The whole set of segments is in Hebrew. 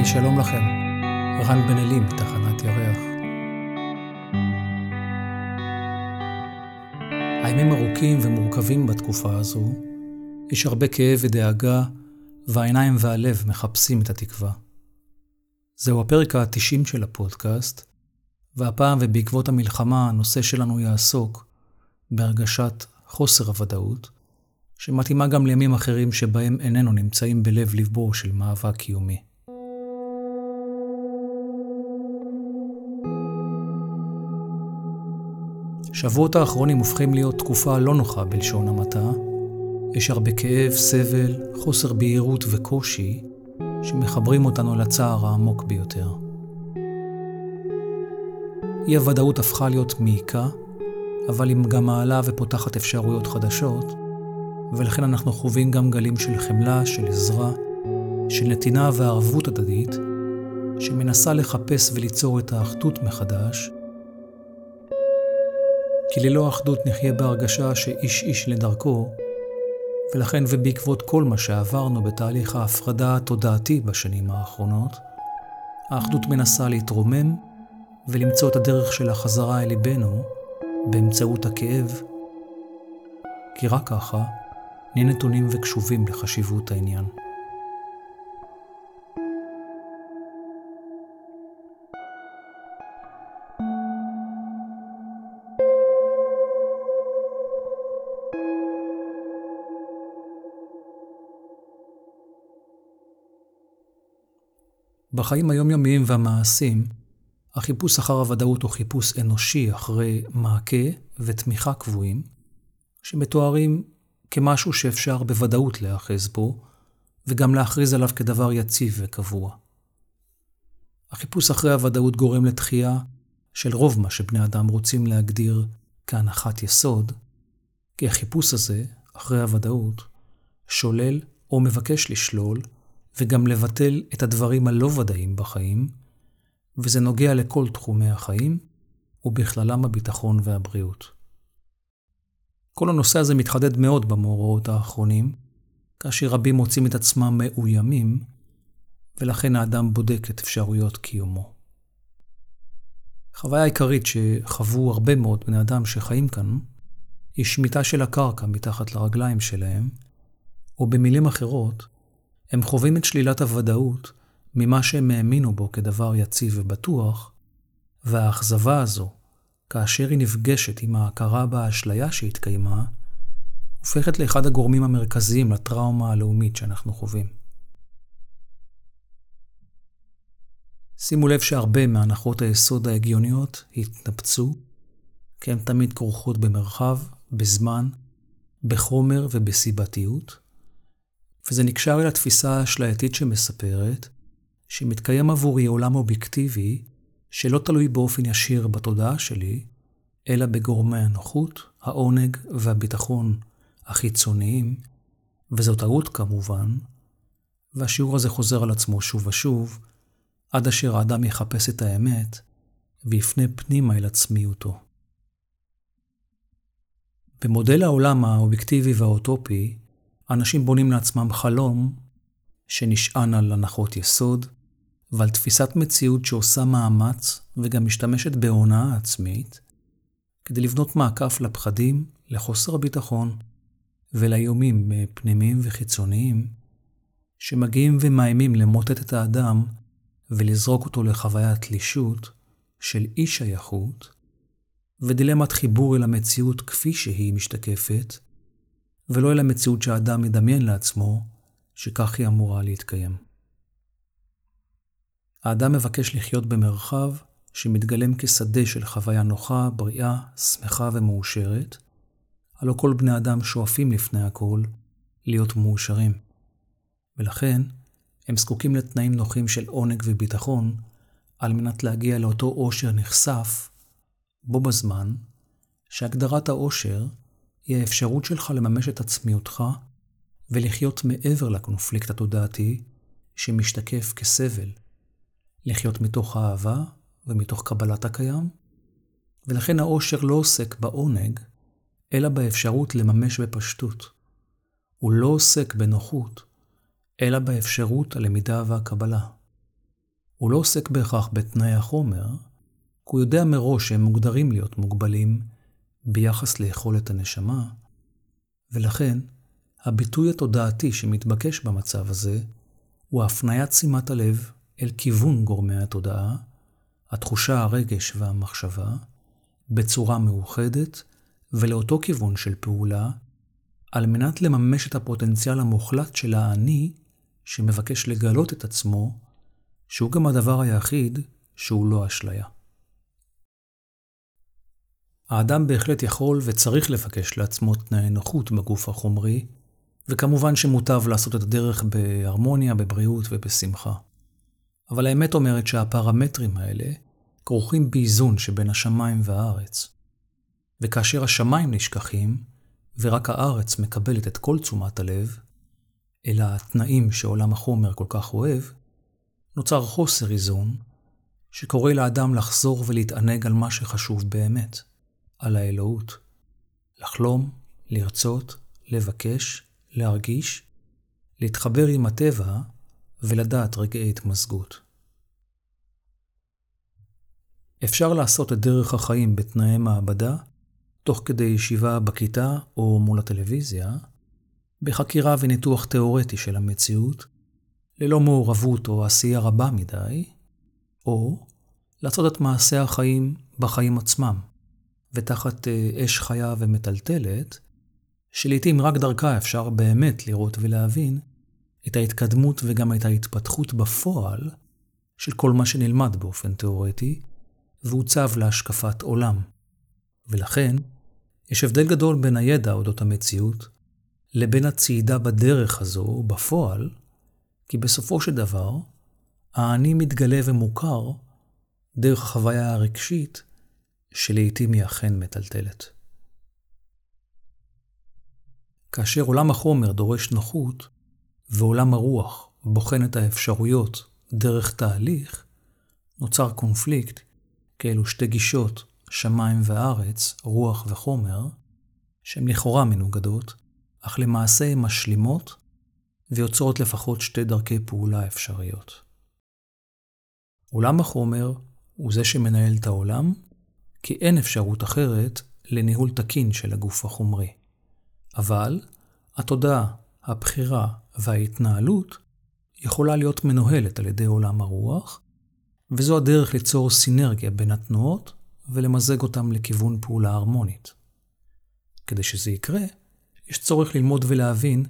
היי, שלום לכם. רן בן אלים, תחנת ירח. הימים ארוכים ומורכבים בתקופה הזו. יש הרבה כאב ודאגה, והעיניים והלב מחפשים את התקווה. זהו הפרק ה-90 של הפודקאסט, והפעם ובעקבות המלחמה הנושא שלנו יעסוק בהרגשת חוסר הוודאות, שמתאימה גם לימים אחרים שבהם איננו נמצאים בלב לבו של מאבק קיומי. שבועות האחרונים הופכים להיות תקופה לא נוחה בלשון המעטה. יש הרבה כאב, סבל, חוסר בהירות וקושי שמחברים אותנו לצער העמוק ביותר. אי הוודאות הפכה להיות מעיקה, אבל היא גם מעלה ופותחת אפשרויות חדשות, ולכן אנחנו חווים גם גלים של חמלה, של עזרה, של נתינה וערבות הדדית, שמנסה לחפש וליצור את האחדות מחדש, כי ללא האחדות נחיה בהרגשה שאיש איש לדרכו, ולכן ובעקבות כל מה שעברנו בתהליך ההפרדה התודעתי בשנים האחרונות, האחדות מנסה להתרומם ולמצוא את הדרך של החזרה אל ליבנו באמצעות הכאב, כי רק ככה נהיה נתונים וקשובים לחשיבות העניין. בחיים היומיומיים והמעשים, החיפוש אחר הוודאות הוא חיפוש אנושי אחרי מעקה ותמיכה קבועים, שמתוארים כמשהו שאפשר בוודאות להאחז בו, וגם להכריז עליו כדבר יציב וקבוע. החיפוש אחרי הוודאות גורם לתחייה של רוב מה שבני אדם רוצים להגדיר כהנחת יסוד, כי החיפוש הזה, אחרי הוודאות, שולל או מבקש לשלול, וגם לבטל את הדברים הלא ודאים בחיים, וזה נוגע לכל תחומי החיים, ובכללם הביטחון והבריאות. כל הנושא הזה מתחדד מאוד במאורעות האחרונים, כאשר רבים מוצאים את עצמם מאוימים, ולכן האדם בודק את אפשרויות קיומו. חוויה העיקרית שחוו הרבה מאוד בני אדם שחיים כאן, היא שמיטה של הקרקע מתחת לרגליים שלהם, או במילים אחרות, הם חווים את שלילת הוודאות ממה שהם האמינו בו כדבר יציב ובטוח, והאכזבה הזו, כאשר היא נפגשת עם ההכרה באשליה שהתקיימה, הופכת לאחד הגורמים המרכזיים לטראומה הלאומית שאנחנו חווים. שימו לב שהרבה מהנחות היסוד ההגיוניות התנפצו, כי הן תמיד כרוכות במרחב, בזמן, בחומר ובסיבתיות, וזה נקשר אל התפיסה האשלייתית שמספרת, שמתקיים עבורי עולם אובייקטיבי שלא תלוי באופן ישיר בתודעה שלי, אלא בגורמי הנוחות, העונג והביטחון החיצוניים, וזו טעות כמובן, והשיעור הזה חוזר על עצמו שוב ושוב, עד אשר האדם יחפש את האמת ויפנה פנימה אל עצמיותו. במודל העולם האובייקטיבי והאוטופי, אנשים בונים לעצמם חלום שנשען על הנחות יסוד ועל תפיסת מציאות שעושה מאמץ וגם משתמשת בהונאה עצמית כדי לבנות מעקף לפחדים, לחוסר הביטחון ולאיומים פנימיים וחיצוניים שמגיעים ומאיימים למוטט את האדם ולזרוק אותו לחוויית תלישות של אי שייכות ודילמת חיבור אל המציאות כפי שהיא משתקפת ולא אל המציאות שהאדם מדמיין לעצמו, שכך היא אמורה להתקיים. האדם מבקש לחיות במרחב שמתגלם כשדה של חוויה נוחה, בריאה, שמחה ומאושרת, הלא כל בני אדם שואפים לפני הכל להיות מאושרים, ולכן הם זקוקים לתנאים נוחים של עונג וביטחון, על מנת להגיע לאותו עושר נחשף, בו בזמן, שהגדרת העושר היא האפשרות שלך לממש את עצמיותך ולחיות מעבר לקונפליקט התודעתי שמשתקף כסבל, לחיות מתוך אהבה ומתוך קבלת הקיים, ולכן האושר לא עוסק בעונג, אלא באפשרות לממש בפשטות. הוא לא עוסק בנוחות, אלא באפשרות הלמידה והקבלה. הוא לא עוסק בהכרח בתנאי החומר, כי הוא יודע מראש שהם מוגדרים להיות מוגבלים ביחס ליכולת הנשמה, ולכן הביטוי התודעתי שמתבקש במצב הזה הוא הפניית שימת הלב אל כיוון גורמי התודעה, התחושה, הרגש והמחשבה, בצורה מאוחדת ולאותו כיוון של פעולה, על מנת לממש את הפוטנציאל המוחלט של האני שמבקש לגלות את עצמו, שהוא גם הדבר היחיד שהוא לא אשליה. האדם בהחלט יכול וצריך לבקש לעצמו תנאי נוחות בגוף החומרי, וכמובן שמוטב לעשות את הדרך בהרמוניה, בבריאות ובשמחה. אבל האמת אומרת שהפרמטרים האלה כרוכים באיזון שבין השמיים והארץ. וכאשר השמיים נשכחים, ורק הארץ מקבלת את כל תשומת הלב, אלא התנאים שעולם החומר כל כך אוהב, נוצר חוסר איזון שקורא לאדם לחזור ולהתענג על מה שחשוב באמת, על האלוהות. לחלום, לרצות, לבקש, להרגיש, להתחבר עם הטבע ולדעת רגעי התמזגות. אפשר לעשות את דרך החיים בתנאי מעבדה, תוך כדי ישיבה בכיתה או מול הטלוויזיה, בחקירה וניתוח תיאורטי של המציאות, ללא מעורבות או עשייה רבה מדי, או לעשות את מעשי החיים בחיים עצמם, ותחת אש חיה ומטלטלת, שלעיתים רק דרכה אפשר באמת לראות ולהבין את ההתקדמות וגם את ההתפתחות בפועל של כל מה שנלמד באופן תיאורטי, ועוצב להשקפת עולם. ולכן, יש הבדל גדול בין הידע אודות המציאות לבין הצעידה בדרך הזו בפועל, כי בסופו של דבר, האני מתגלה ומוכר דרך החוויה הרגשית שלעיתים היא אכן מטלטלת. כאשר עולם החומר דורש נוחות ועולם הרוח בוחן את האפשרויות דרך תהליך, נוצר קונפליקט כאלו שתי גישות, שמיים וארץ, רוח וחומר, שהן לכאורה מנוגדות, אך למעשה הן משלימות ויוצרות לפחות שתי דרכי פעולה אפשריות. עולם החומר הוא זה שמנהל את העולם, כי אין אפשרות אחרת לניהול תקין של הגוף החומרי. אבל התודעה, הבחירה וההתנהלות יכולה להיות מנוהלת על ידי עולם הרוח, וזו הדרך ליצור סינרגיה בין התנועות ולמזג אותם לכיוון פעולה הרמונית. כדי שזה יקרה, יש צורך ללמוד ולהבין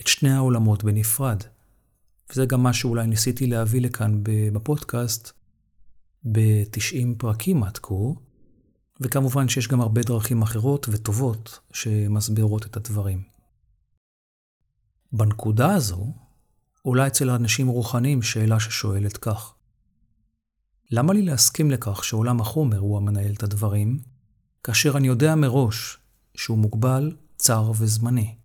את שני העולמות בנפרד. וזה גם מה שאולי ניסיתי להביא לכאן בפודקאסט ב-90 פרקים עד כה, וכמובן שיש גם הרבה דרכים אחרות וטובות שמסבירות את הדברים. בנקודה הזו, אולי אצל אנשים רוחניים שאלה ששואלת כך: למה לי להסכים לכך שעולם החומר הוא המנהל את הדברים, כאשר אני יודע מראש שהוא מוגבל, צר וזמני?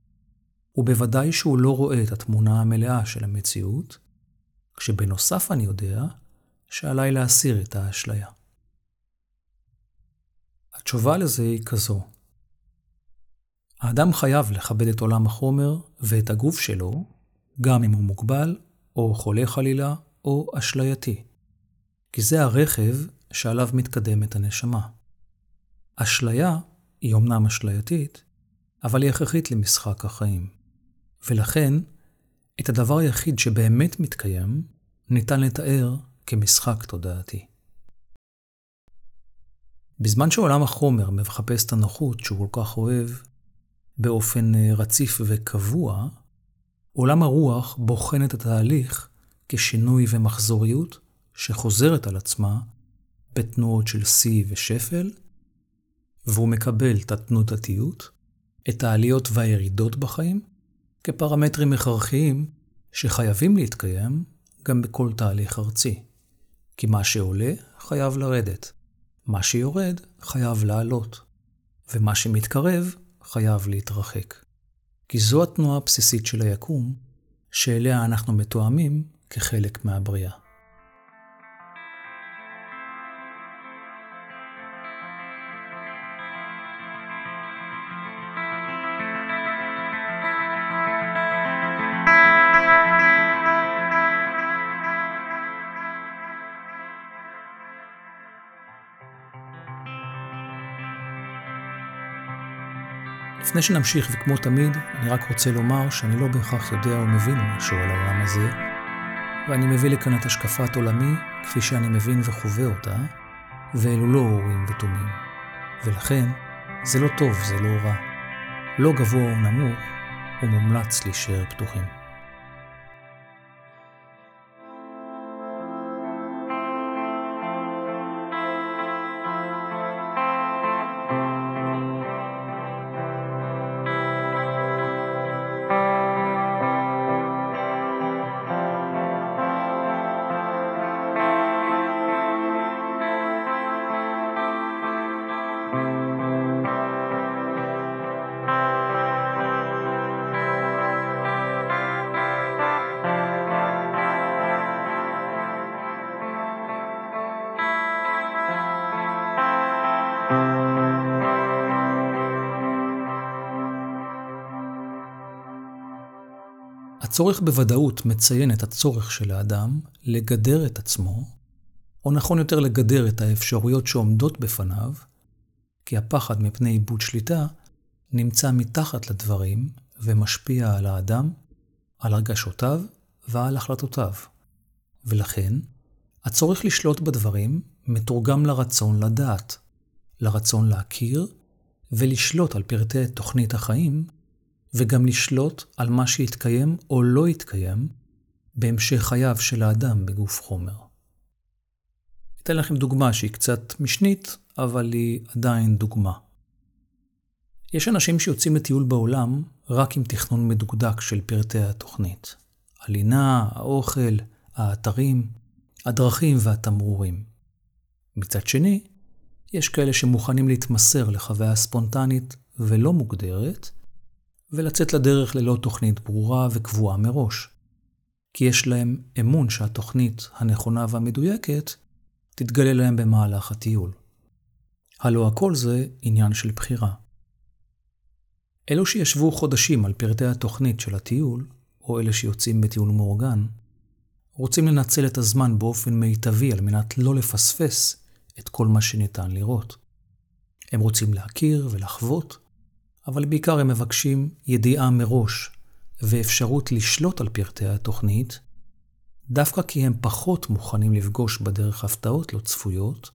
ובוודאי שהוא לא רואה את התמונה המלאה של המציאות, כשבנוסף אני יודע שעליי להסיר את האשליה. התשובה לזה היא כזו: האדם חייב לכבד את עולם החומר ואת הגוף שלו, גם אם הוא מוגבל, או חולה חלילה, או אשלייתי. כי זה הרכב שעליו מתקדמת הנשמה. אשליה היא אומנם אשלייתית, אבל היא הכרחית למשחק החיים. ולכן, את הדבר היחיד שבאמת מתקיים, ניתן לתאר כמשחק תודעתי. בזמן שעולם החומר מחפש את הנוחות שהוא כל כך אוהב, באופן רציף וקבוע, עולם הרוח בוחן את התהליך כשינוי ומחזוריות, שחוזרת על עצמה בתנועות של שיא ושפל, והוא מקבל את התנודתיות, את העליות והירידות בחיים, כפרמטרים הכרחיים שחייבים להתקיים גם בכל תהליך ארצי. כי מה שעולה חייב לרדת, מה שיורד חייב לעלות, ומה שמתקרב חייב להתרחק. כי זו התנועה הבסיסית של היקום, שאליה אנחנו מתואמים כחלק מהבריאה. לפני שנמשיך, וכמו תמיד, אני רק רוצה לומר שאני לא בהכרח יודע או מבין משהו על העולם הזה, ואני מביא לכאן את השקפת עולמי כפי שאני מבין וחווה אותה, ואלו לא הורים ותומים. ולכן, זה לא טוב, זה לא רע. לא גבוה או נמוך, ומומלץ להישאר פתוחים. הצורך בוודאות מציין את הצורך של האדם לגדר את עצמו, או נכון יותר לגדר את האפשרויות שעומדות בפניו, כי הפחד מפני איבוד שליטה נמצא מתחת לדברים ומשפיע על האדם, על הרגשותיו ועל החלטותיו. ולכן, הצורך לשלוט בדברים מתורגם לרצון לדעת, לרצון להכיר ולשלוט על פרטי תוכנית החיים, וגם לשלוט על מה שיתקיים או לא יתקיים בהמשך חייו של האדם בגוף חומר. אתן לכם דוגמה שהיא קצת משנית, אבל היא עדיין דוגמה. יש אנשים שיוצאים לטיול בעולם רק עם תכנון מדוקדק של פרטי התוכנית. הלינה, האוכל, האתרים, הדרכים והתמרורים. מצד שני, יש כאלה שמוכנים להתמסר לחוויה ספונטנית ולא מוגדרת, ולצאת לדרך ללא תוכנית ברורה וקבועה מראש, כי יש להם אמון שהתוכנית הנכונה והמדויקת תתגלה להם במהלך הטיול. הלא הכל זה עניין של בחירה. אלו שישבו חודשים על פרטי התוכנית של הטיול, או אלה שיוצאים בטיול מאורגן, רוצים לנצל את הזמן באופן מיטבי על מנת לא לפספס את כל מה שניתן לראות. הם רוצים להכיר ולחוות, אבל בעיקר הם מבקשים ידיעה מראש ואפשרות לשלוט על פרטי התוכנית, דווקא כי הם פחות מוכנים לפגוש בדרך הפתעות לא צפויות,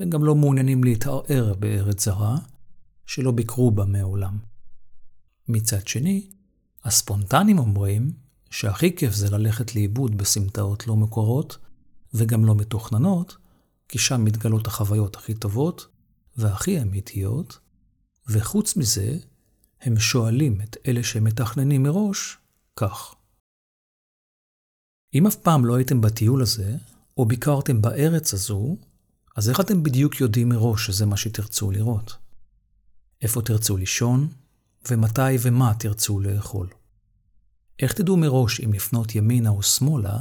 וגם לא מעוניינים להתערער בארץ זרה שלא ביקרו בה מעולם. מצד שני, הספונטנים אומרים שהכי כיף זה ללכת לאיבוד בסמטאות לא מקורות וגם לא מתוכננות, כי שם מתגלות החוויות הכי טובות והכי אמיתיות, וחוץ מזה, הם שואלים את אלה שמתכננים מראש כך. אם אף פעם לא הייתם בטיול הזה, או ביקרתם בארץ הזו, אז איך אתם בדיוק יודעים מראש שזה מה שתרצו לראות? איפה תרצו לישון, ומתי ומה תרצו לאכול? איך תדעו מראש אם לפנות ימינה או שמאלה,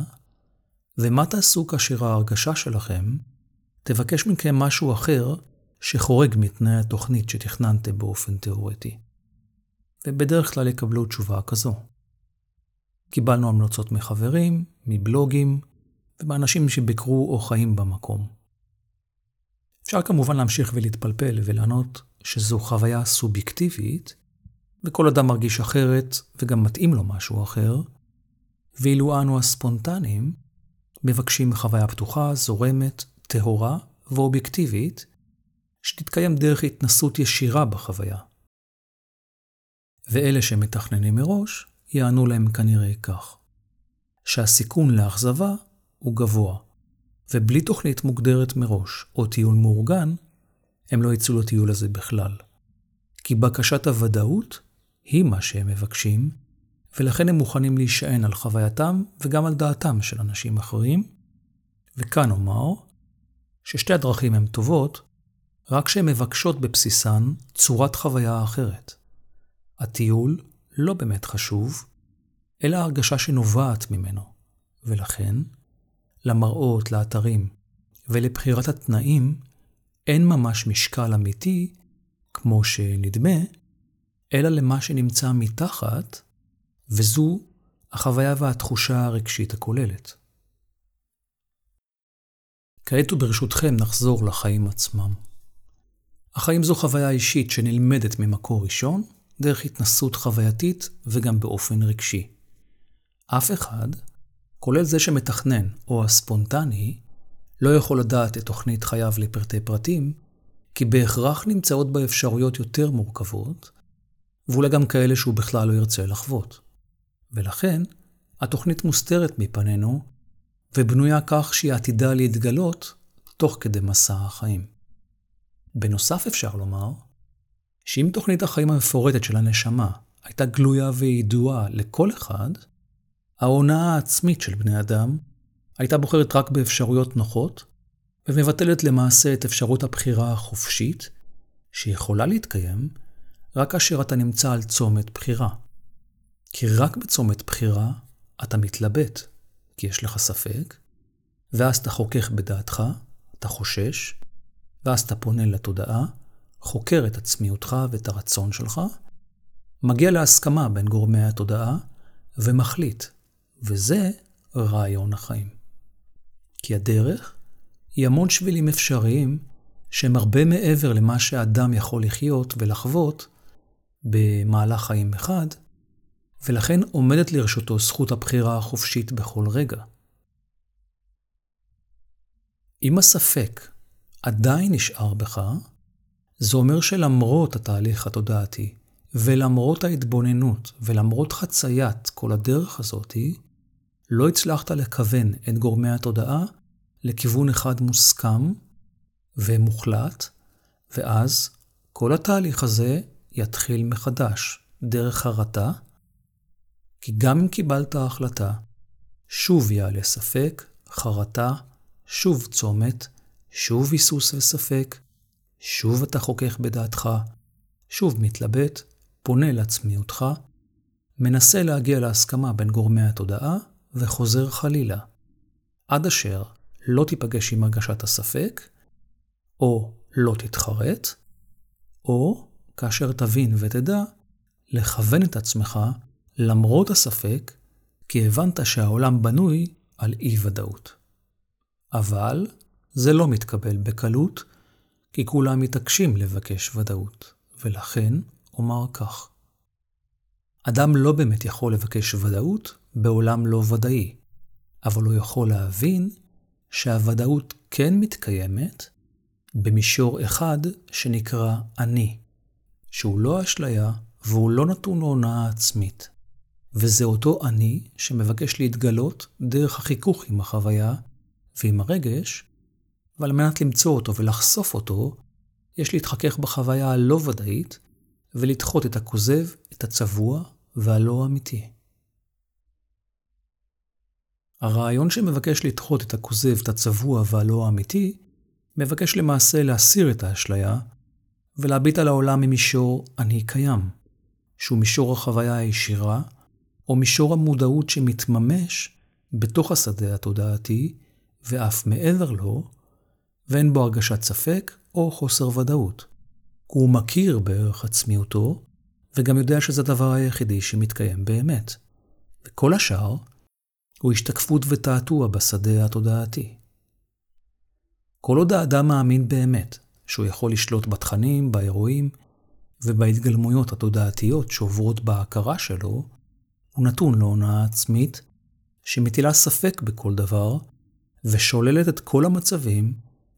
ומה תעשו כאשר ההרגשה שלכם תבקש מכם משהו אחר, שחורג מתנאי התוכנית שתכננתם באופן תיאורטי. ובדרך כלל יקבלו תשובה כזו. קיבלנו המלצות מחברים, מבלוגים, ומאנשים שביקרו או חיים במקום. אפשר כמובן להמשיך ולהתפלפל ולענות שזו חוויה סובייקטיבית, וכל אדם מרגיש אחרת וגם מתאים לו משהו אחר, ואילו אנו הספונטנים מבקשים חוויה פתוחה, זורמת, טהורה ואובייקטיבית, שתתקיים דרך התנסות ישירה בחוויה. ואלה שמתכננים מראש יענו להם כנראה כך. שהסיכון לאכזבה הוא גבוה, ובלי תוכנית מוגדרת מראש או טיול מאורגן, הם לא יצאו לטיול הזה בכלל. כי בקשת הוודאות היא מה שהם מבקשים, ולכן הם מוכנים להישען על חווייתם וגם על דעתם של אנשים אחרים, וכאן אומר ששתי הדרכים הן טובות, רק שהן מבקשות בבסיסן צורת חוויה אחרת. הטיול לא באמת חשוב, אלא הרגשה שנובעת ממנו. ולכן, למראות, לאתרים ולבחירת התנאים אין ממש משקל אמיתי, כמו שנדמה, אלא למה שנמצא מתחת, וזו החוויה והתחושה הרגשית הכוללת. כעת וברשותכם נחזור לחיים עצמם. החיים זו חוויה אישית שנלמדת ממקור ראשון, דרך התנסות חווייתית וגם באופן רגשי. אף אחד, כולל זה שמתכנן או הספונטני, לא יכול לדעת את תוכנית חייו לפרטי פרטים, כי בהכרח נמצאות בה אפשרויות יותר מורכבות, ואולי גם כאלה שהוא בכלל לא ירצה לחוות. ולכן, התוכנית מוסתרת מפנינו, ובנויה כך שהיא עתידה להתגלות תוך כדי מסע החיים. בנוסף אפשר לומר, שאם תוכנית החיים המפורטת של הנשמה הייתה גלויה וידועה לכל אחד, ההונאה העצמית של בני אדם הייתה בוחרת רק באפשרויות נוחות, ומבטלת למעשה את אפשרות הבחירה החופשית, שיכולה להתקיים רק כאשר אתה נמצא על צומת בחירה. כי רק בצומת בחירה אתה מתלבט, כי יש לך ספק, ואז אתה חוכך בדעתך, אתה חושש, ואז אתה פונה לתודעה, חוקר את עצמיותך ואת הרצון שלך, מגיע להסכמה בין גורמי התודעה ומחליט, וזה רעיון החיים. כי הדרך היא המון שבילים אפשריים שהם הרבה מעבר למה שאדם יכול לחיות ולחוות במהלך חיים אחד, ולכן עומדת לרשותו זכות הבחירה החופשית בכל רגע. אם הספק עדיין נשאר בך, זה אומר שלמרות התהליך התודעתי, ולמרות ההתבוננות, ולמרות חציית כל הדרך הזאת, לא הצלחת לכוון את גורמי התודעה לכיוון אחד מוסכם ומוחלט, ואז כל התהליך הזה יתחיל מחדש דרך חרטה, כי גם אם קיבלת ההחלטה, שוב יעלה ספק, חרטה, שוב צומת, שוב היסוס וספק, שוב אתה חוכך בדעתך, שוב מתלבט, פונה לעצמיותך, מנסה להגיע להסכמה בין גורמי התודעה וחוזר חלילה, עד אשר לא תיפגש עם הרגשת הספק, או לא תתחרט, או כאשר תבין ותדע, לכוון את עצמך למרות הספק, כי הבנת שהעולם בנוי על אי-ודאות. אבל זה לא מתקבל בקלות, כי כולם מתעקשים לבקש ודאות, ולכן אומר כך. אדם לא באמת יכול לבקש ודאות בעולם לא ודאי, אבל הוא יכול להבין שהוודאות כן מתקיימת במישור אחד שנקרא אני, שהוא לא אשליה והוא לא נתון להונאה עצמית. וזה אותו אני שמבקש להתגלות דרך החיכוך עם החוויה ועם הרגש, ועל מנת למצוא אותו ולחשוף אותו, יש להתחכך בחוויה הלא ודאית ולדחות את הכוזב, את הצבוע והלא אמיתי. הרעיון שמבקש לדחות את הכוזב, את הצבוע והלא האמיתי, מבקש למעשה להסיר את האשליה ולהביט על העולם ממישור אני קיים, שהוא מישור החוויה הישירה או מישור המודעות שמתממש בתוך השדה התודעתי ואף מעבר לו, ואין בו הרגשת ספק או חוסר ודאות. הוא מכיר בערך עצמיותו וגם יודע שזה הדבר היחידי שמתקיים באמת. וכל השאר הוא השתקפות ותעתוע בשדה התודעתי. כל עוד האדם מאמין באמת שהוא יכול לשלוט בתכנים, באירועים ובהתגלמויות התודעתיות שעוברות בהכרה שלו, הוא נתון להונאה עצמית שמטילה ספק בכל דבר ושוללת את כל המצבים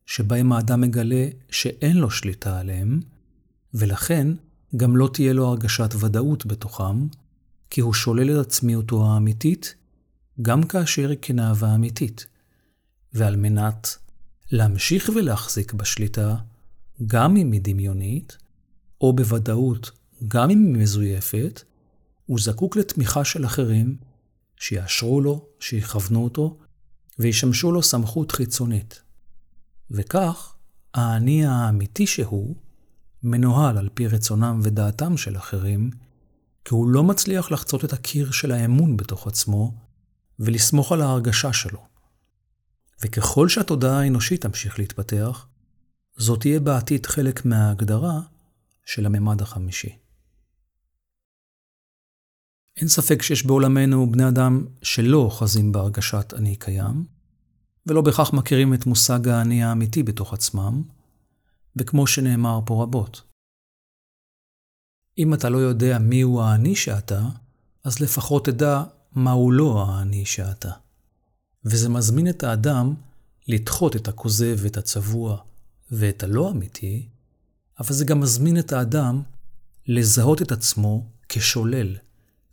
שבהם האדם מגלה שאין לו שליטה עליהם, ולכן גם לא תהיה לו הרגשת ודאות בתוכם, כי הוא שולל את עצמיותו האמיתית, גם כאשר היא כנה ואמיתית. ועל מנת להמשיך ולהחזיק בשליטה, גם אם היא דמיונית, או בוודאות גם אם היא מזויפת, הוא זקוק לתמיכה של אחרים, שיאשרו לו, שיכוונו אותו, וישמשו לו סמכות חיצונית. וכך, האני האמיתי שהוא מנוהל על פי רצונם ודעתם של אחרים, כי הוא לא מצליח לחצות את הקיר של האמון בתוך עצמו ולסמוך על ההרגשה שלו. וככל שהתודעה האנושית תמשיך להתפתח, זאת תהיה בעתיד חלק מההגדרה של הממד החמישי. אין ספק שיש בעולמנו בני אדם שלא אוחזים בהרגשת אני קיים, ולא בכך מכירים את מושג האני האמיתי בתוך עצמם, וכמו שנאמר פה רבות. אם אתה לא יודע מי הוא העני שאתה, אז לפחות תדע מה הוא לא העני שאתה. וזה מזמין את האדם לדחות את הכוזב ואת הצבוע ואת הלא אמיתי, אבל זה גם מזמין את האדם לזהות את עצמו כשולל,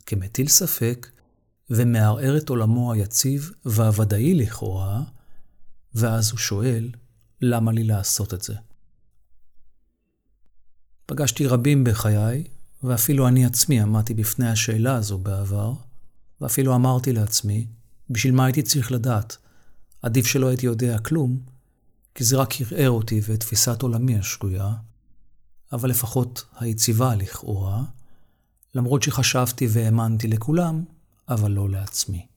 כמטיל ספק ומערער את עולמו היציב והוודאי לכאורה, ואז הוא שואל, למה לי לעשות את זה? פגשתי רבים בחיי, ואפילו אני עצמי עמדתי בפני השאלה הזו בעבר, ואפילו אמרתי לעצמי, בשביל מה הייתי צריך לדעת? עדיף שלא הייתי יודע כלום, כי זה רק הרער אותי ואת תפיסת עולמי השגויה, אבל לפחות היציבה לכאורה, למרות שחשבתי והאמנתי לכולם, אבל לא לעצמי.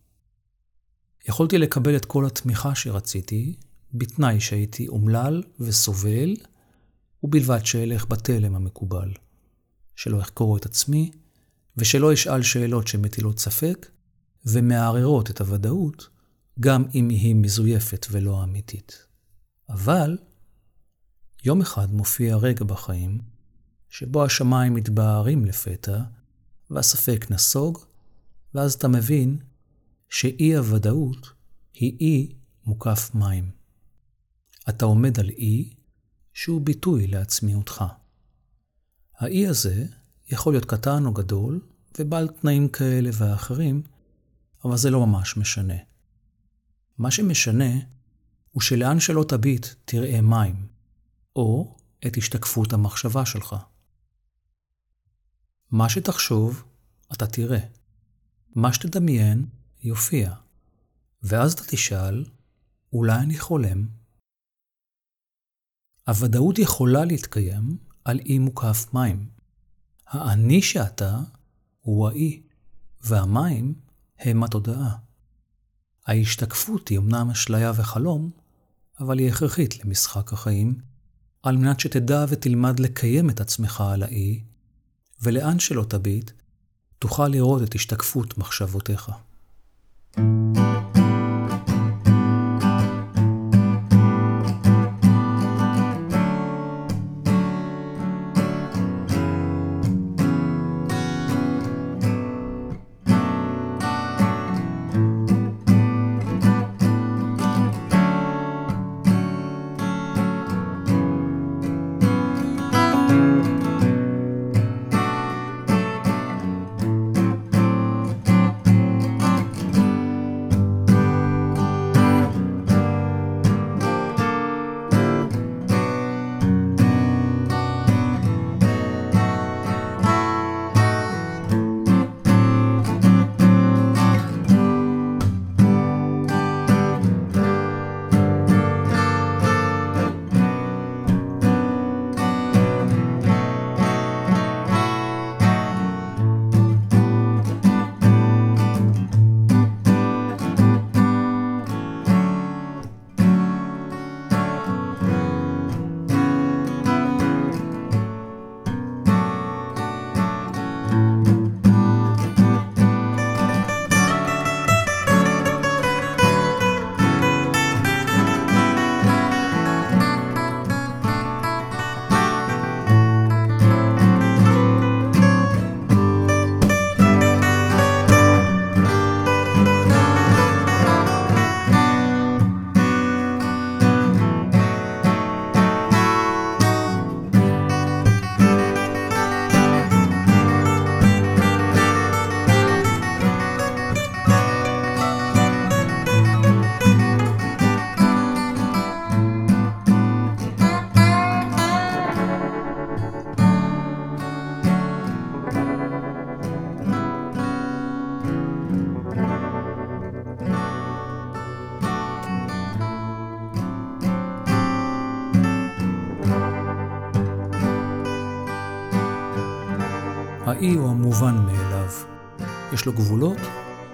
יכולתי לקבל את כל התמיכה שרציתי, בתנאי שהייתי אומלל וסובל, ובלבד שאלך בתלם המקובל. שלא אחקור את עצמי, ושלא אשאל שאלות שמטילות ספק, ומערערות את הוודאות, גם אם היא מזויפת ולא אמיתית. אבל, יום אחד מופיע רגע בחיים, שבו השמיים מתבהרים לפתע, והספק נסוג, ואז אתה מבין שאי הוודאות היא אי מוקף מים. אתה עומד על אי שהוא ביטוי לעצמיותך. האי הזה יכול להיות קטן או גדול, ובעל תנאים כאלה ואחרים, אבל זה לא ממש משנה. מה שמשנה הוא שלאן שלא תביט תראה מים, או את השתקפות המחשבה שלך. מה שתחשוב אתה תראה. מה שתדמיין יופיע. ואז אתה תשאל, אולי אני חולם? הוודאות יכולה להתקיים על אי מוקף מים. האני שאתה הוא האי, והמים הם התודעה. ההשתקפות היא אמנם אשליה וחלום, אבל היא הכרחית למשחק החיים, על מנת שתדע ותלמד לקיים את עצמך על האי, ולאן שלא תביט, תוכל לראות את השתקפות מחשבותיך. האי הוא המובן מאליו. יש לו גבולות,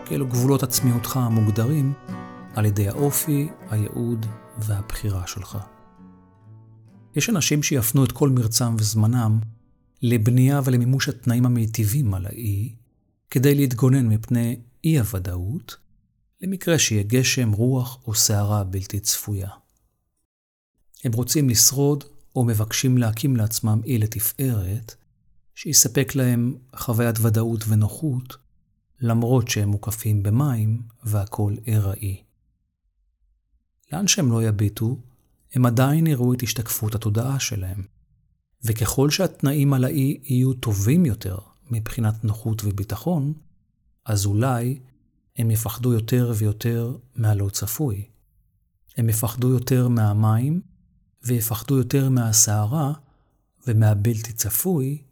כאלו גבולות עצמיותך המוגדרים על ידי האופי, הייעוד והבחירה שלך. יש אנשים שיפנו את כל מרצם וזמנם לבנייה ולמימוש התנאים המיטיבים על האי, כדי להתגונן מפני אי הוודאות, למקרה שיהיה גשם, רוח או סערה בלתי צפויה. הם רוצים לשרוד או מבקשים להקים לעצמם אי לתפארת, שיספק להם חוויית ודאות ונוחות, למרות שהם מוקפים במים והכל איראי. לאן שהם לא יביטו, הם עדיין יראו את השתקפות התודעה שלהם. וככל שהתנאים על האי יהיו טובים יותר מבחינת נוחות וביטחון, אז אולי הם יפחדו יותר ויותר מהלא צפוי. הם יפחדו יותר מהמים ויפחדו יותר מהסערה ומהבלתי צפוי,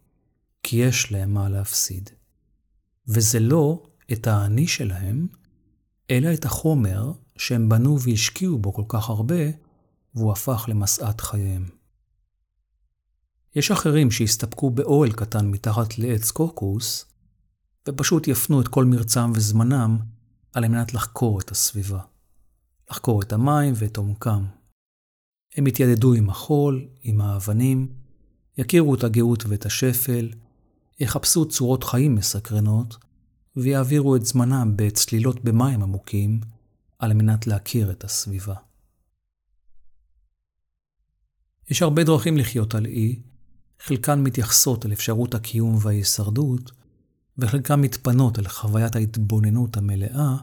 כי יש להם מה להפסיד. וזה לא את העני שלהם, אלא את החומר שהם בנו והשקיעו בו כל כך הרבה, והוא הפך למסעת חייהם. יש אחרים שהסתפקו באוהל קטן מתחת לעץ קוקוס, ופשוט יפנו את כל מרצם וזמנם על מנת לחקור את הסביבה. לחקור את המים ואת עומקם. הם יתיידדו עם החול, עם האבנים, יכירו את הגאות ואת השפל, יחפשו צורות חיים מסקרנות, ויעבירו את זמנם בצלילות במים עמוקים על מנת להכיר את הסביבה. יש הרבה דרכים לחיות על אי, חלקן מתייחסות אל אפשרות הקיום וההישרדות, וחלקן מתפנות אל חוויית ההתבוננות המלאה,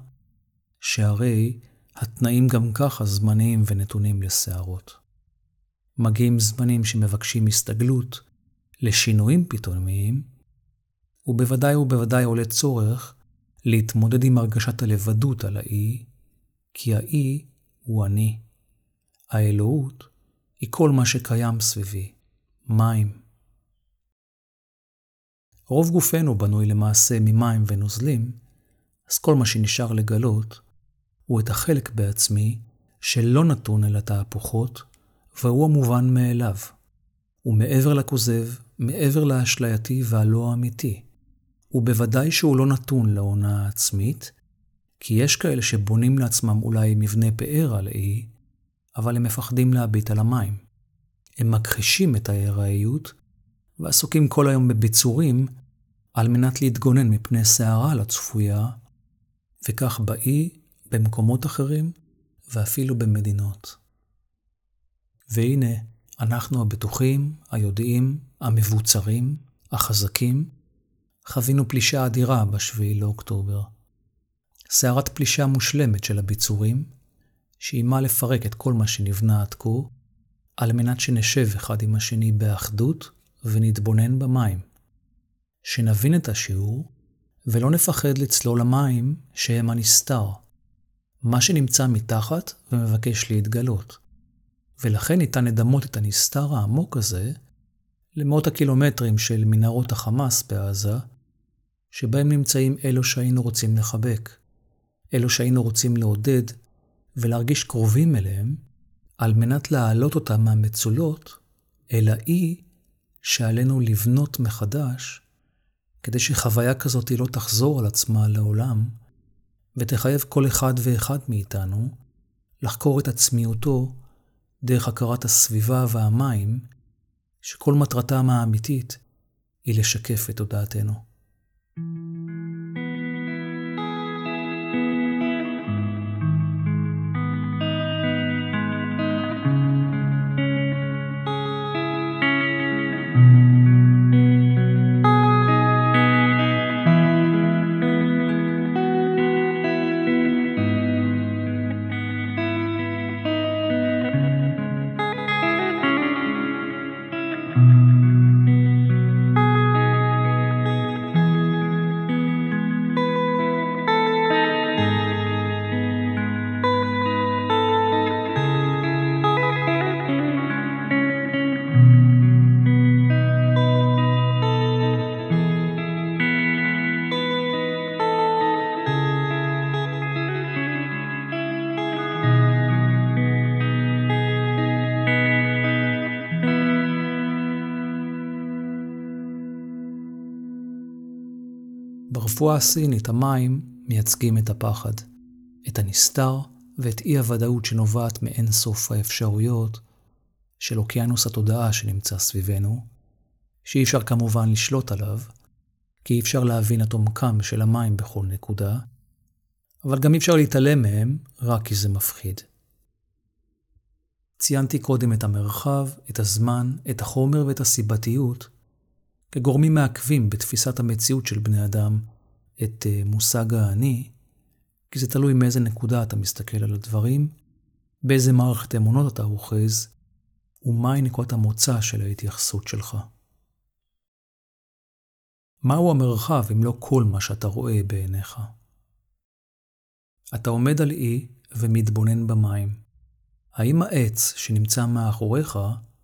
שהרי התנאים גם ככה זמניים ונתונים לסערות. מגיעים זמנים שמבקשים הסתגלות לשינויים פתאומיים, ובוודאי עולה צורך להתמודד עם הרגשת הלבדות על האי, כי האי הוא אני. האלוהות היא כל מה שקיים סביבי, מים. רוב גופנו בנוי למעשה ממים ונוזלים, אז כל מה שנשאר לגלות הוא את החלק בעצמי שלא נתון אל התהפוכות, והוא המובן מאליו. הוא מעבר לכוזב, מעבר לאשלייתי והלא האמיתי. ובוודאי שהוא לא נתון להונאה העצמית, כי יש כאלה שבונים לעצמם אולי מבנה פאר על אי, אבל הם מפחדים להביט על המים. הם מכחישים את ההיראיות, ועסוקים כל היום בביצורים, על מנת להתגונן מפני סערה לצפויה, וכך באי, במקומות אחרים, ואפילו במדינות. והנה, אנחנו הבטוחים, היודעים, המבוצרים, החזקים, חווינו פלישה אדירה בשביעי לאוקטובר. סערת פלישה מושלמת של הביצורים, שאימה לפרק את כל מה שנבנה עד כה, על מנת שנשב אחד עם השני באחדות ונתבונן במים. שנבין את השיעור, ולא נפחד לצלול למים שהם הנסתר. מה שנמצא מתחת ומבקש להתגלות. ולכן ניתן לדמות את הנסתר העמוק הזה למאות הקילומטרים של מנהרות החמאס בעזה, שבהם נמצאים אלו שהיינו רוצים לחבק, אלו שהיינו רוצים לעודד ולהרגיש קרובים אליהם, על מנת להעלות אותם מהמצולות, אלא היא שעלינו לבנות מחדש, כדי שחוויה כזאת לא תחזור על עצמה לעולם, ותחייב כל אחד ואחד מאיתנו לחקור את עצמיותו דרך הכרת הסביבה והמים, שכל מטרתם האמיתית היא לשקף את הודעתנו. ברפואה הסינית המים מייצגים את הפחד, את הנסתר ואת אי הוודאות שנובעת מאין סוף האפשרויות של אוקיינוס התודעה שנמצא סביבנו, שאי אפשר כמובן לשלוט עליו, כי אי אפשר להבין את עומקם של המים בכל נקודה, אבל גם אי אפשר להתעלם מהם רק כי זה מפחיד. ציינתי קודם את המרחב, את הזמן, את החומר ואת הסיבתיות, כגורמים מעכבים בתפיסת המציאות של בני אדם את מושג האני, כי זה תלוי מאיזה נקודה אתה מסתכל על הדברים, באיזה מערכת אמונות אתה אוחז, ומהי נקודת המוצא של ההתייחסות שלך. מהו המרחב אם לא כל מה שאתה רואה בעיניך? אתה עומד על אי ומתבונן במים. האם העץ שנמצא מאחוריך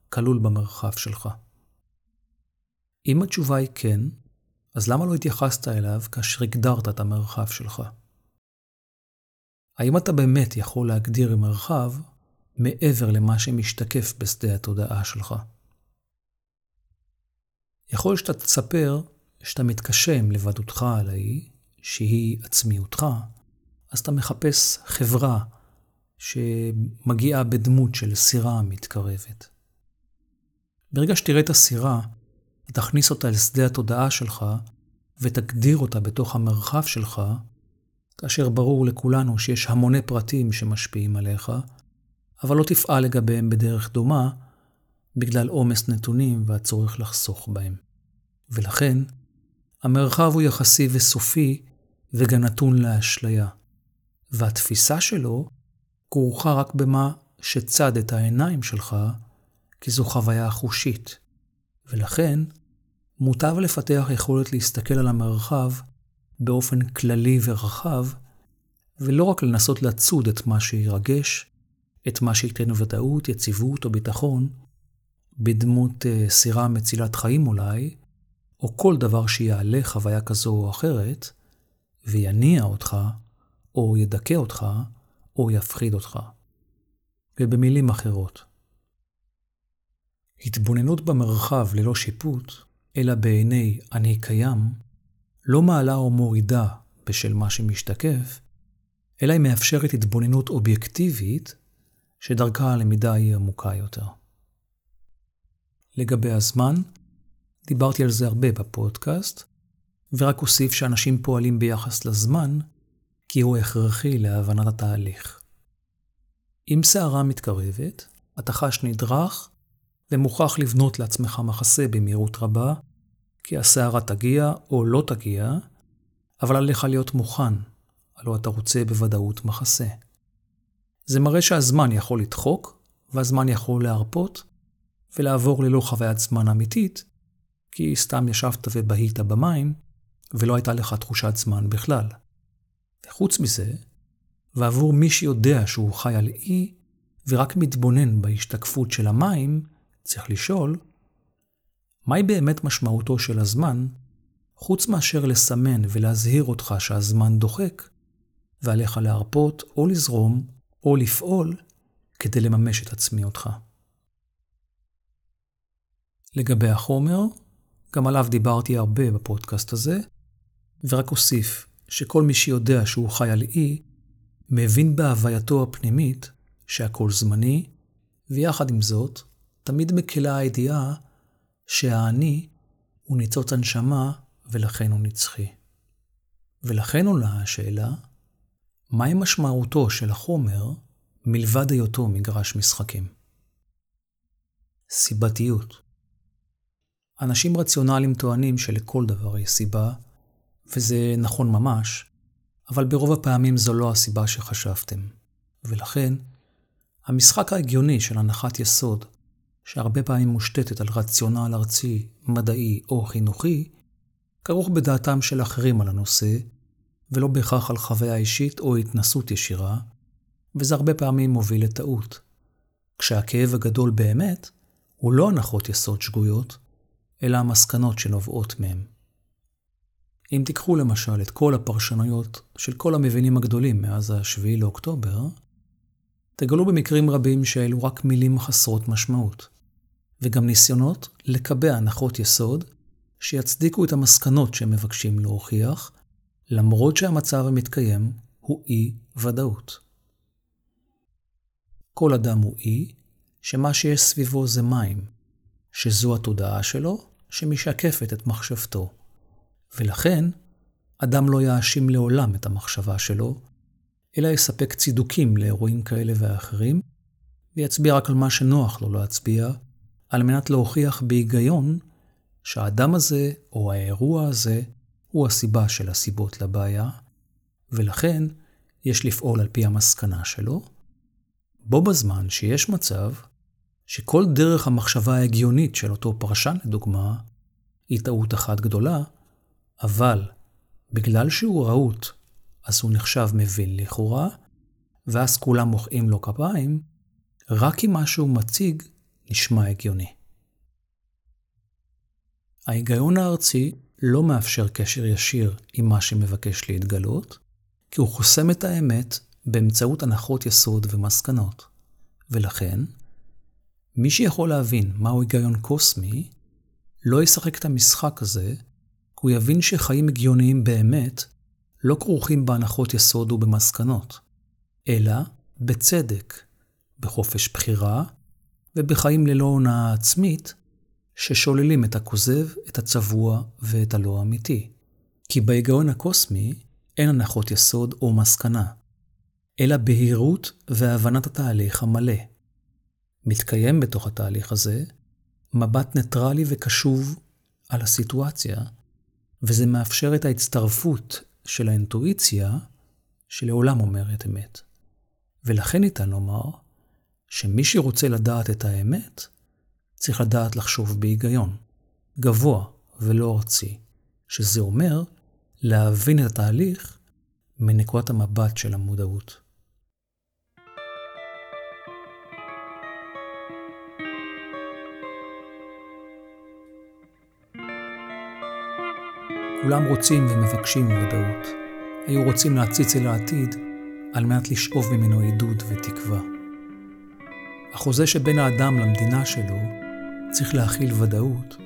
כלול במרחב שלך? אם התשובה היא כן, אז למה לא התייחסת אליו כאשר הגדרת את המרחב שלך? האם אתה באמת יכול להגדיר מרחב מעבר למה שמשתקף בשדה התודעה שלך? יכול שאתה תספר שאתה מתקשה עם לבדותך על האי, שהיא עצמיותך, אז אתה מחפש חברה שמגיעה בדמות של סירה מתקרבת. ברגע שתראה את הסירה, תכניס אותה אל שדה התודעה שלך ותגדיר אותה בתוך המרחב שלך, כאשר ברור לכולנו שיש המוני פרטים שמשפיעים עליך, אבל לא תפעל לגביהם בדרך דומה בגלל עומס נתונים והצורך לחסוך בהם. ולכן, המרחב הוא יחסי וסופי וגם נתון לאשליה, והתפיסה שלו כרוכה רק במה שצד את העיניים שלך, כי זו חוויה חושית. ולכן, מוטב לפתח יכולת להסתכל על המרחב באופן כללי ורחב, ולא רק לנסות לצוד את מה שירגש, את מה שייתן ודאות, יציבות או ביטחון, בדמות סירה מצילת חיים אולי, או כל דבר שיעלה חוויה כזו או אחרת, ויניע אותך, או ידכא אותך, או יפחיד אותך. ובמילים אחרות, התבוננות במרחב ללא שיפוט, אלא בעיני אני קיים, לא מעלה או מורידה בשל מה שמשתקף, אלא היא מאפשרת התבוננות אובייקטיבית, שדרכה הלמידה היא עמוקה יותר. לגבי הזמן, דיברתי על זה הרבה בפודקאסט, ורק הוסיף שאנשים פועלים ביחס לזמן, כי הוא הכרחי להבנת התהליך. אם סערה מתקרבת, אתה חש נדרך, ומוכרח לבנות לעצמך מחסה במהירות רבה, כי הסערה תגיע או לא תגיע, אבל עליך להיות מוכן, הלוא אתה רוצה בוודאות מחסה. זה מראה שהזמן יכול לדחוק, והזמן יכול להרפות, ולעבור ללא חוויית זמן אמיתית, כי סתם ישבת ובהית במים, ולא הייתה לך תחושת זמן בכלל. וחוץ מזה, ועבור מי שיודע שהוא חי על אי, ורק מתבונן בהשתקפות של המים, צריך לשאול, מהי באמת משמעותו של הזמן, חוץ מאשר לסמן ולהזהיר אותך שהזמן דוחק, ועליך להרפות או לזרום או לפעול כדי לממש את עצמיותך. לגבי החומר, גם עליו דיברתי הרבה בפודקאסט הזה, ורק הוסיף שכל מי שיודע שהוא חי על אי, מבין בהווייתו הפנימית שהכל זמני, ויחד עם זאת, תמיד מקלה הידיעה שהאני הוא ניצוץ הנשמה ולכן הוא נצחי. ולכן עולה השאלה, מהי משמעותו של החומר מלבד היותו מגרש משחקים? סיבתיות. אנשים רציונליים טוענים שלכל דבר יש סיבה, וזה נכון ממש, אבל ברוב הפעמים זו לא הסיבה שחשבתם. ולכן, המשחק ההגיוני של הנחת יסוד, שהרבה פעמים מושתתת על רציונל ארצי, מדעי או חינוכי, כרוך בדעתם של אחרים על הנושא, ולא בהכרח על חוויה אישית או התנסות ישירה, וזה הרבה פעמים מוביל לטעות. כשהכאב הגדול באמת, הוא לא הנחות יסוד שגויות, אלא המסקנות שנובעות מהם. אם תיקחו למשל את כל הפרשנויות של כל המבינים הגדולים מאז השביעי לאוקטובר, תגלו במקרים רבים שאלו רק מילים חסרות משמעות, וגם ניסיונות לקבע הנחות יסוד שיצדיקו את המסקנות שמבקשים להוכיח, למרות שהמצב המתקיים הוא אי-ודאות. כל אדם הוא אי, שמה שיש סביבו זה מים, שזו התודעה שלו שמשקפת את מחשבתו, ולכן אדם לא יאשים לעולם את המחשבה שלו, אלא יספק צידוקים לאירועים כאלה ואחרים, ויצביע רק על מה שנוח לו להצביע, על מנת להוכיח בהיגיון שהאדם הזה או האירוע הזה הוא הסיבה של הסיבות לבעיה, ולכן יש לפעול על פי המסקנה שלו, בו בזמן שיש מצב שכל דרך המחשבה ההגיונית של אותו פרשן לדוגמה היא טעות אחת גדולה, אבל בגלל שהוא רעות אז הוא נחשב מבין לכאורה, ואז כולם מוחאים לו כפיים, רק אם מה שהוא מציג נשמע הגיוני. ההיגיון הארצי לא מאפשר קשר ישיר עם מה שמבקש להתגלות, כי הוא חוסם את האמת באמצעות הנחות יסוד ומסקנות. ולכן, מי שיכול להבין מהו היגיון קוסמי, לא ישחק את המשחק הזה, כי הוא יבין שחיים הגיוניים באמת לא כרוכים בהנחות יסוד ובמסקנות, אלא בצדק, בחופש בחירה ובחיים ללא הונאה עצמית, ששוללים את הכוזב, את הצבוע ואת הלא אמיתי. כי בהיגיון הקוסמי אין הנחות יסוד או מסקנה, אלא בהירות והבנת התהליך המלא. מתקיים בתוך התהליך הזה מבט ניטרלי וקשוב על הסיטואציה, וזה מאפשר את ההצטרפות של האינטואיציה שלעולם אומרת אמת. ולכן ניתן לומר שמי שרוצה לדעת את האמת, צריך לדעת לחשוב בהיגיון, גבוה ולא ארצי, שזה אומר להבין את התהליך מנקודת המבט של המודעות. כולם רוצים ומבקשים ודאות. היו רוצים להציץ אל העתיד על מנת לשאוב ממנו עידוד ותקווה. החוזה שבין האדם למדינה שלו צריך להכיל ודאות,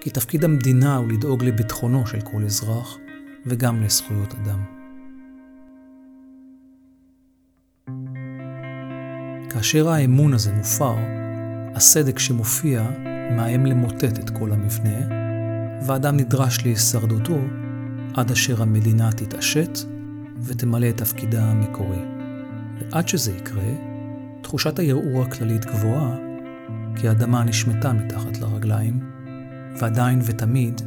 כי תפקיד המדינה הוא לדאוג לביטחונו של כל אזרח וגם לזכויות אדם. כאשר האמון הזה מופר, הסדק שמופיע מאיים למוטט את כל המבנה, והאדם נדרש להישרדותו עד אשר המדינה תתעשת ותמלא את תפקידה המקורי. ועד שזה יקרה, תחושת הערעור הכללית גבוהה, כי האדמה נשמטה מתחת לרגליים, ועדיין ותמיד,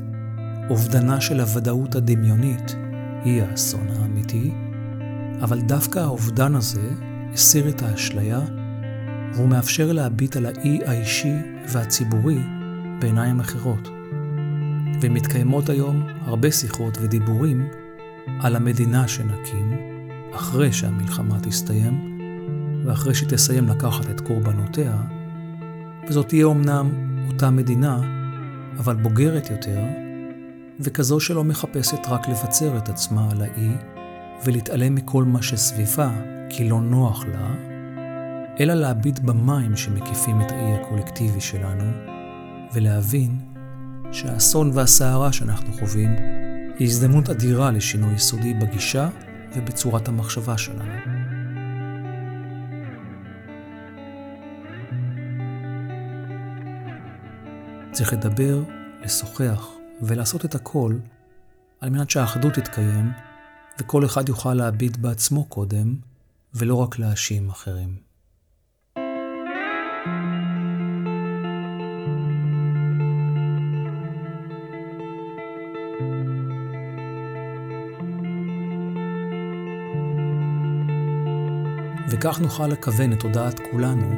אובדנה של הוודאות הדמיונית היא האסון האמיתי, אבל דווקא האובדן הזה הסיר את האשליה, והוא מאפשר להביט על האי האישי והציבורי בעיניים אחרות. ומתקיימות היום הרבה שיחות ודיבורים על המדינה שנקים אחרי שהמלחמה תסתיים, ואחרי שתסיים לקחת את קורבנותיה, וזאת תהיה אומנם אותה מדינה, אבל בוגרת יותר, וכזו שלא מחפשת רק לבצר את עצמה על האי ולהתעלם מכל מה שסביבה כי לא נוח לה, אלא להביט במים שמקיפים את האי הקולקטיבי שלנו, ולהבין שהאסון והסערה שאנחנו חווים היא הזדמנות אדירה לשינוי יסודי בגישה ובצורת המחשבה שלנו. צריך לדבר, לשוחח ולעשות את הכל על מנת שהאחדות תתקיים וכל אחד יוכל להביט בעצמו קודם ולא רק להאשים אחרים. וכך נוכל לכוון את תודעת כולנו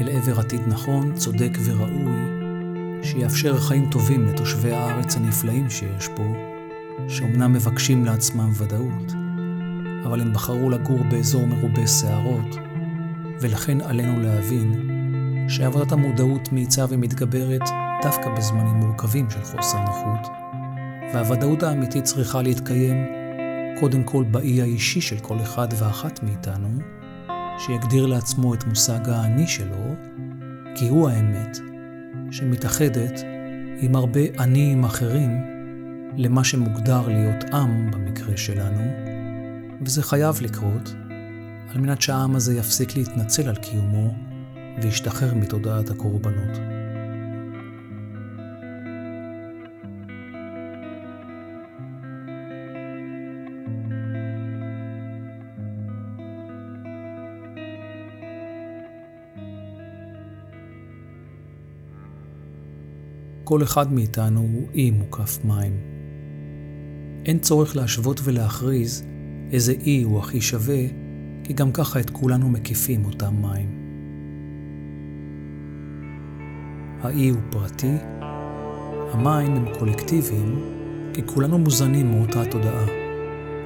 אל עבר עתיד נכון, צודק וראוי, שיאפשר חיים טובים לתושבי הארץ הנפלאים שיש פה, שאומנם מבקשים לעצמם ודאות, אבל הם בחרו לגור באזור מרובה סערות, ולכן עלינו להבין שעבודת המודעות מאיצה ומתגברת דווקא בזמנים מורכבים של חוסר נוחות, והוודאות האמיתית צריכה להתקיים קודם כל באי האישי של כל אחד ואחת מאיתנו, שיגדיר לעצמו את מושג האני שלו, כי הוא האמת, שמתאחדת עם הרבה עניים אחרים למה שמוגדר להיות עם במקרה שלנו, וזה חייב לקרות, על מנת שהעם הזה יפסיק להתנצל על קיומו וישתחרר מתודעת הקורבנות. כל אחד מאיתנו הוא אי מוקף מים. אין צורך להשוות ולהכריז איזה אי הוא הכי שווה, כי גם ככה את כולנו מקיפים אותם מים. האי הוא פרטי, המים הם קולקטיביים, כי כולנו מוזנים מאותה תודעה,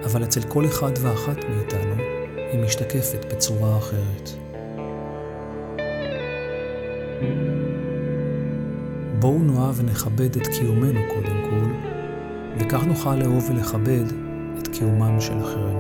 אבל אצל כל אחד ואחת מאיתנו היא משתקפת בצורה אחרת. בואו נאהב ונכבד את קיומנו קודם כל, וכך נוכל לאהוב ולכבד את קיומם של אחרים.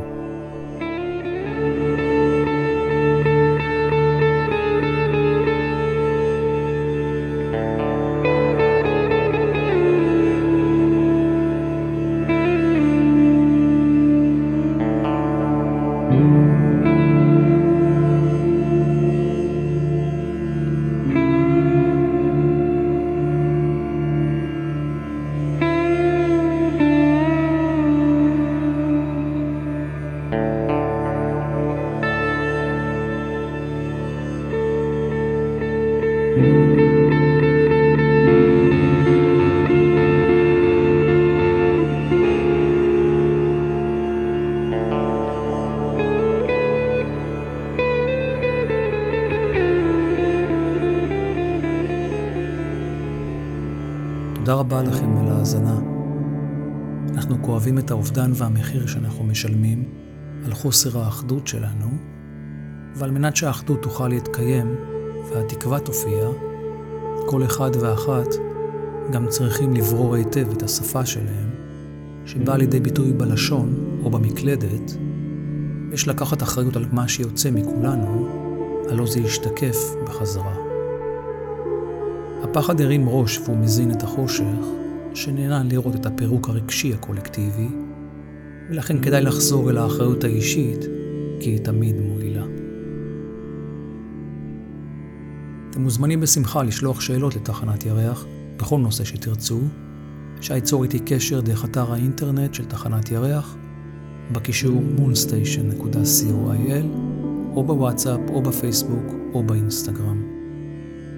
תודה רבה לכם על ההאזנה. אנחנו כואבים את האובדן והמחיר שאנחנו משלמים על חוסר האחדות שלנו, ועל מנת שהאחדות תוכל להתקיים והתקווה תופיע, כל אחד ואחת גם צריכים לברור היטב את השפה שלהם, שבאה לידי ביטוי בלשון או במקלדת. יש לקחת אחריות על מה שיוצא מכולנו, הלא זה ישתקף בחזרה. הפחד הרים ראש והוא מזין את החושך, שנהנה לראות את הפירוק הרגשי הקולקטיבי, ולכן כדאי לחזור אל האחריות האישית, כי היא תמיד מועילה. אתם מוזמנים בשמחה לשלוח שאלות לתחנת ירח בכל נושא שתרצו, שייצור איתי קשר דרך אתר האינטרנט של תחנת ירח, בקישור moonstation.co.il, או בוואטסאפ, או בפייסבוק, או באינסטגרם.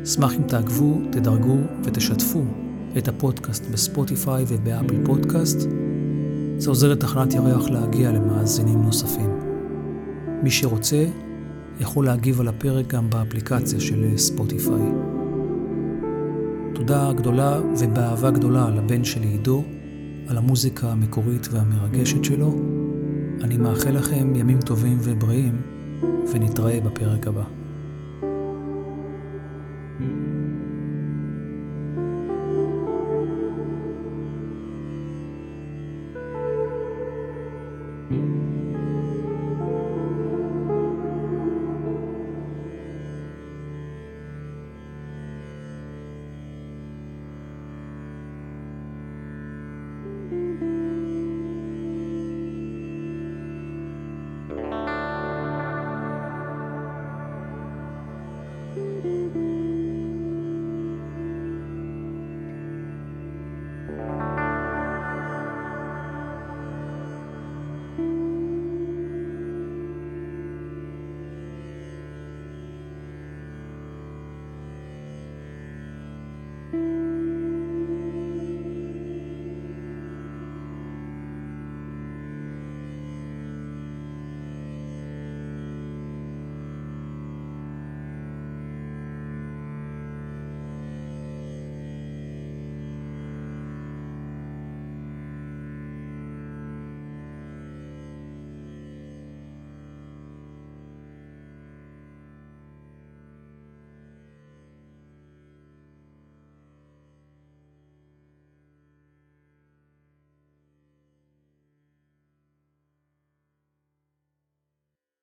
אשמח אם תעקבו, תדרגו ותשתפו את הפודקאסט בספוטיפיי ובאפל פודקאסט. זה עוזר לתחנת ירח להגיע למאזינים נוספים. מי שרוצה יכול להגיב על הפרק גם באפליקציה של ספוטיפיי. תודה גדולה ובאהבה גדולה לבן שלי עידו, על המוזיקה המקורית והמרגשת שלו. אני מאחל לכם ימים טובים ובריאים, ונתראה בפרק הבא.